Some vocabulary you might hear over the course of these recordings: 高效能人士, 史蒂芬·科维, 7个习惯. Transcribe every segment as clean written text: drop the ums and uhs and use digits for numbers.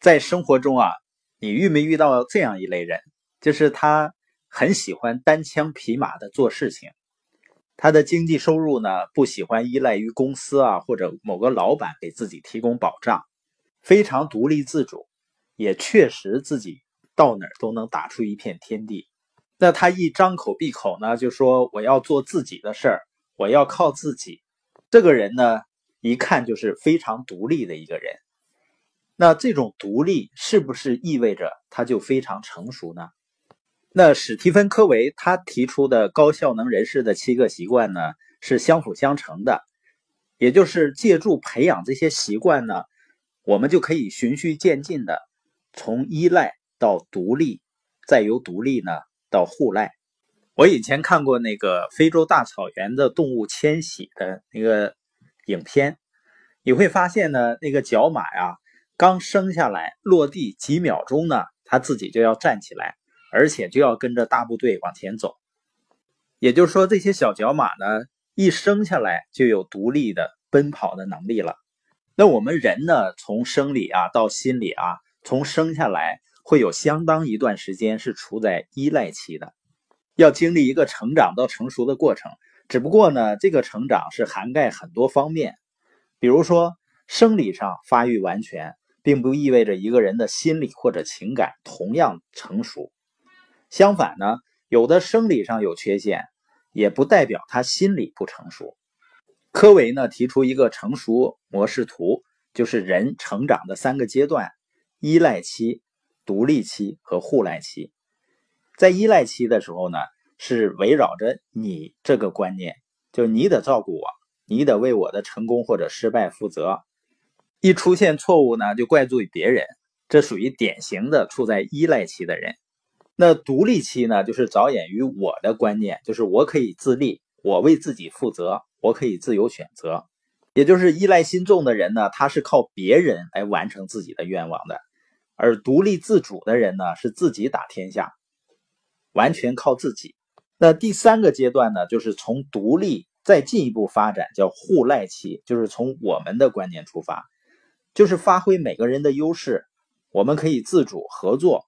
在生活中啊，你遇没遇到这样一类人，就是他很喜欢单枪匹马的做事情，他的经济收入呢，不喜欢依赖于公司啊或者某个老板给自己提供保障，非常独立自主，也确实自己到哪儿都能打出一片天地。那他一张口闭口呢，就说我要做自己的事儿，我要靠自己。这个人呢，一看就是非常独立的一个人。那这种独立是不是意味着他就非常成熟呢？那史蒂芬·科维他提出的高效能人士的7个习惯呢，是相辅相成的，也就是借助培养这些习惯呢，我们就可以循序渐进的从依赖到独立，再由独立呢到互赖。我以前看过那个非洲大草原的动物迁徙的那个影片，你会发现呢，那个角马啊，刚生下来落地几秒钟呢，它自己就要站起来，而且就要跟着大部队往前走。也就是说，这些小角马呢，一生下来就有独立的奔跑的能力了。那我们人呢，从生理啊到心理啊，从生下来会有相当一段时间是处在依赖期的，要经历一个成长到成熟的过程。只不过呢，这个成长是涵盖很多方面，比如说生理上发育完全，并不意味着一个人的心理或者情感同样成熟。相反呢，有的生理上有缺陷，也不代表他心理不成熟。科维呢提出一个成熟模式图，就是人成长的3个阶段：依赖期、独立期和互赖期。在依赖期的时候呢，是围绕着你这个观念，就你得照顾我，你得为我的成功或者失败负责，一出现错误呢就怪罪别人，这属于典型的处在依赖期的人。那独立期呢，就是着眼于我的观念，就是我可以自立，我为自己负责，我可以自由选择。也就是依赖心重的人呢，他是靠别人来完成自己的愿望的，而独立自主的人呢，是自己打天下，完全靠自己。那第3个阶段呢，就是从独立再进一步发展，叫互赖期，就是从我们的观念出发，就是发挥每个人的优势，我们可以自主合作。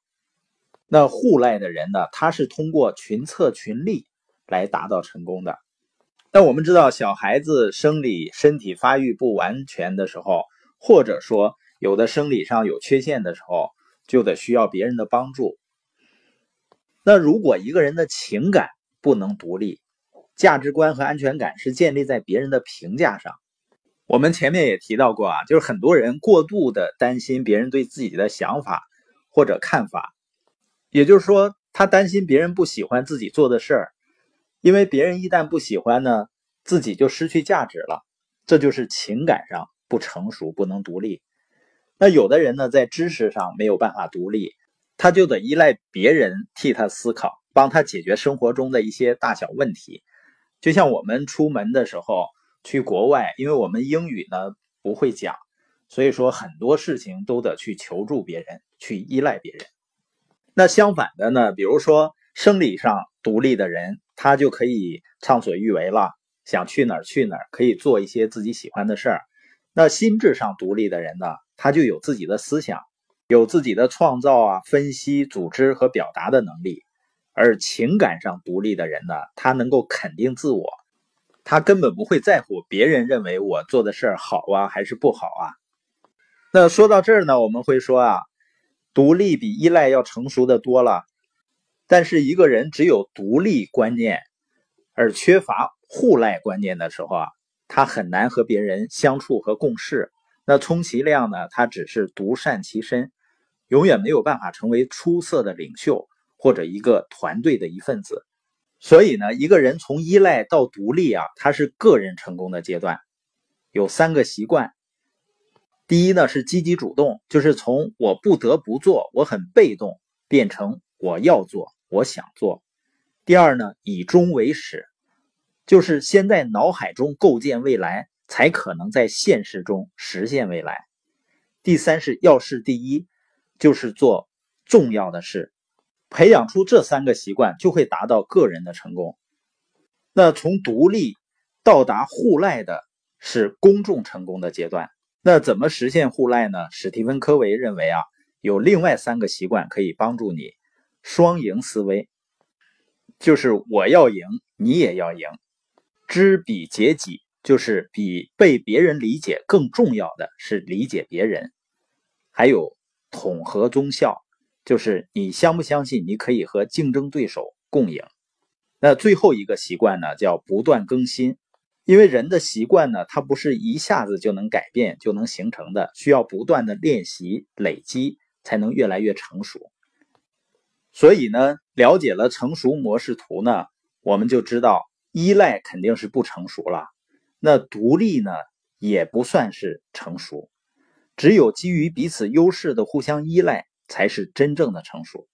那互赖的人呢，他是通过群策群力来达到成功的。那我们知道，小孩子生理身体发育不完全的时候，或者说有的生理上有缺陷的时候，就得需要别人的帮助。那如果一个人的情感不能独立，价值观和安全感是建立在别人的评价上。我们前面也提到过啊，就是很多人过度的担心别人对自己的想法或者看法，也就是说，他担心别人不喜欢自己做的事儿，因为别人一旦不喜欢呢，自己就失去价值了。这就是情感上不成熟，不能独立。那有的人呢，在知识上没有办法独立，他就得依赖别人替他思考，帮他解决生活中的一些大小问题。就像我们出门的时候，去国外，因为我们英语呢不会讲，所以说很多事情都得去求助别人，去依赖别人。那相反的呢，比如说生理上独立的人，他就可以畅所欲为了，想去哪儿去哪儿，可以做一些自己喜欢的事儿。那心智上独立的人呢，他就有自己的思想，有自己的创造啊、分析、组织和表达的能力。而情感上独立的人呢，他能够肯定自我，他根本不会在乎别人认为我做的事儿好啊还是不好啊。那说到这儿呢，我们会说啊，独立比依赖要成熟的多了，但是一个人只有独立观念而缺乏互赖观念的时候啊，他很难和别人相处和共事。那充其量呢，他只是独善其身，永远没有办法成为出色的领袖或者一个团队的一份子。所以呢，一个人从依赖到独立啊，他是个人成功的阶段，有3个习惯。第一呢，是积极主动，就是从我不得不做，我很被动，变成我要做，我想做。第二呢，以终为始，就是先在脑海中构建未来，才可能在现实中实现未来。第三是要事第一，就是做重要的事。培养出这3个习惯，就会达到个人的成功。那从独立到达互赖的是公众成功的阶段。那怎么实现互赖呢？史蒂芬·科维认为啊，有另外3个习惯可以帮助你双赢思维，就是我要赢，你也要赢。知彼解己，就是比被别人理解更重要的是理解别人。还有统合综效，就是你相不相信你可以和竞争对手共赢。那最后一个习惯呢，叫不断更新。因为人的习惯呢，它不是一下子就能改变就能形成的，需要不断的练习累积才能越来越成熟。所以呢，了解了成熟模式图呢，我们就知道依赖肯定是不成熟了，那独立呢也不算是成熟，只有基于彼此优势的互相依赖才是真正的成熟。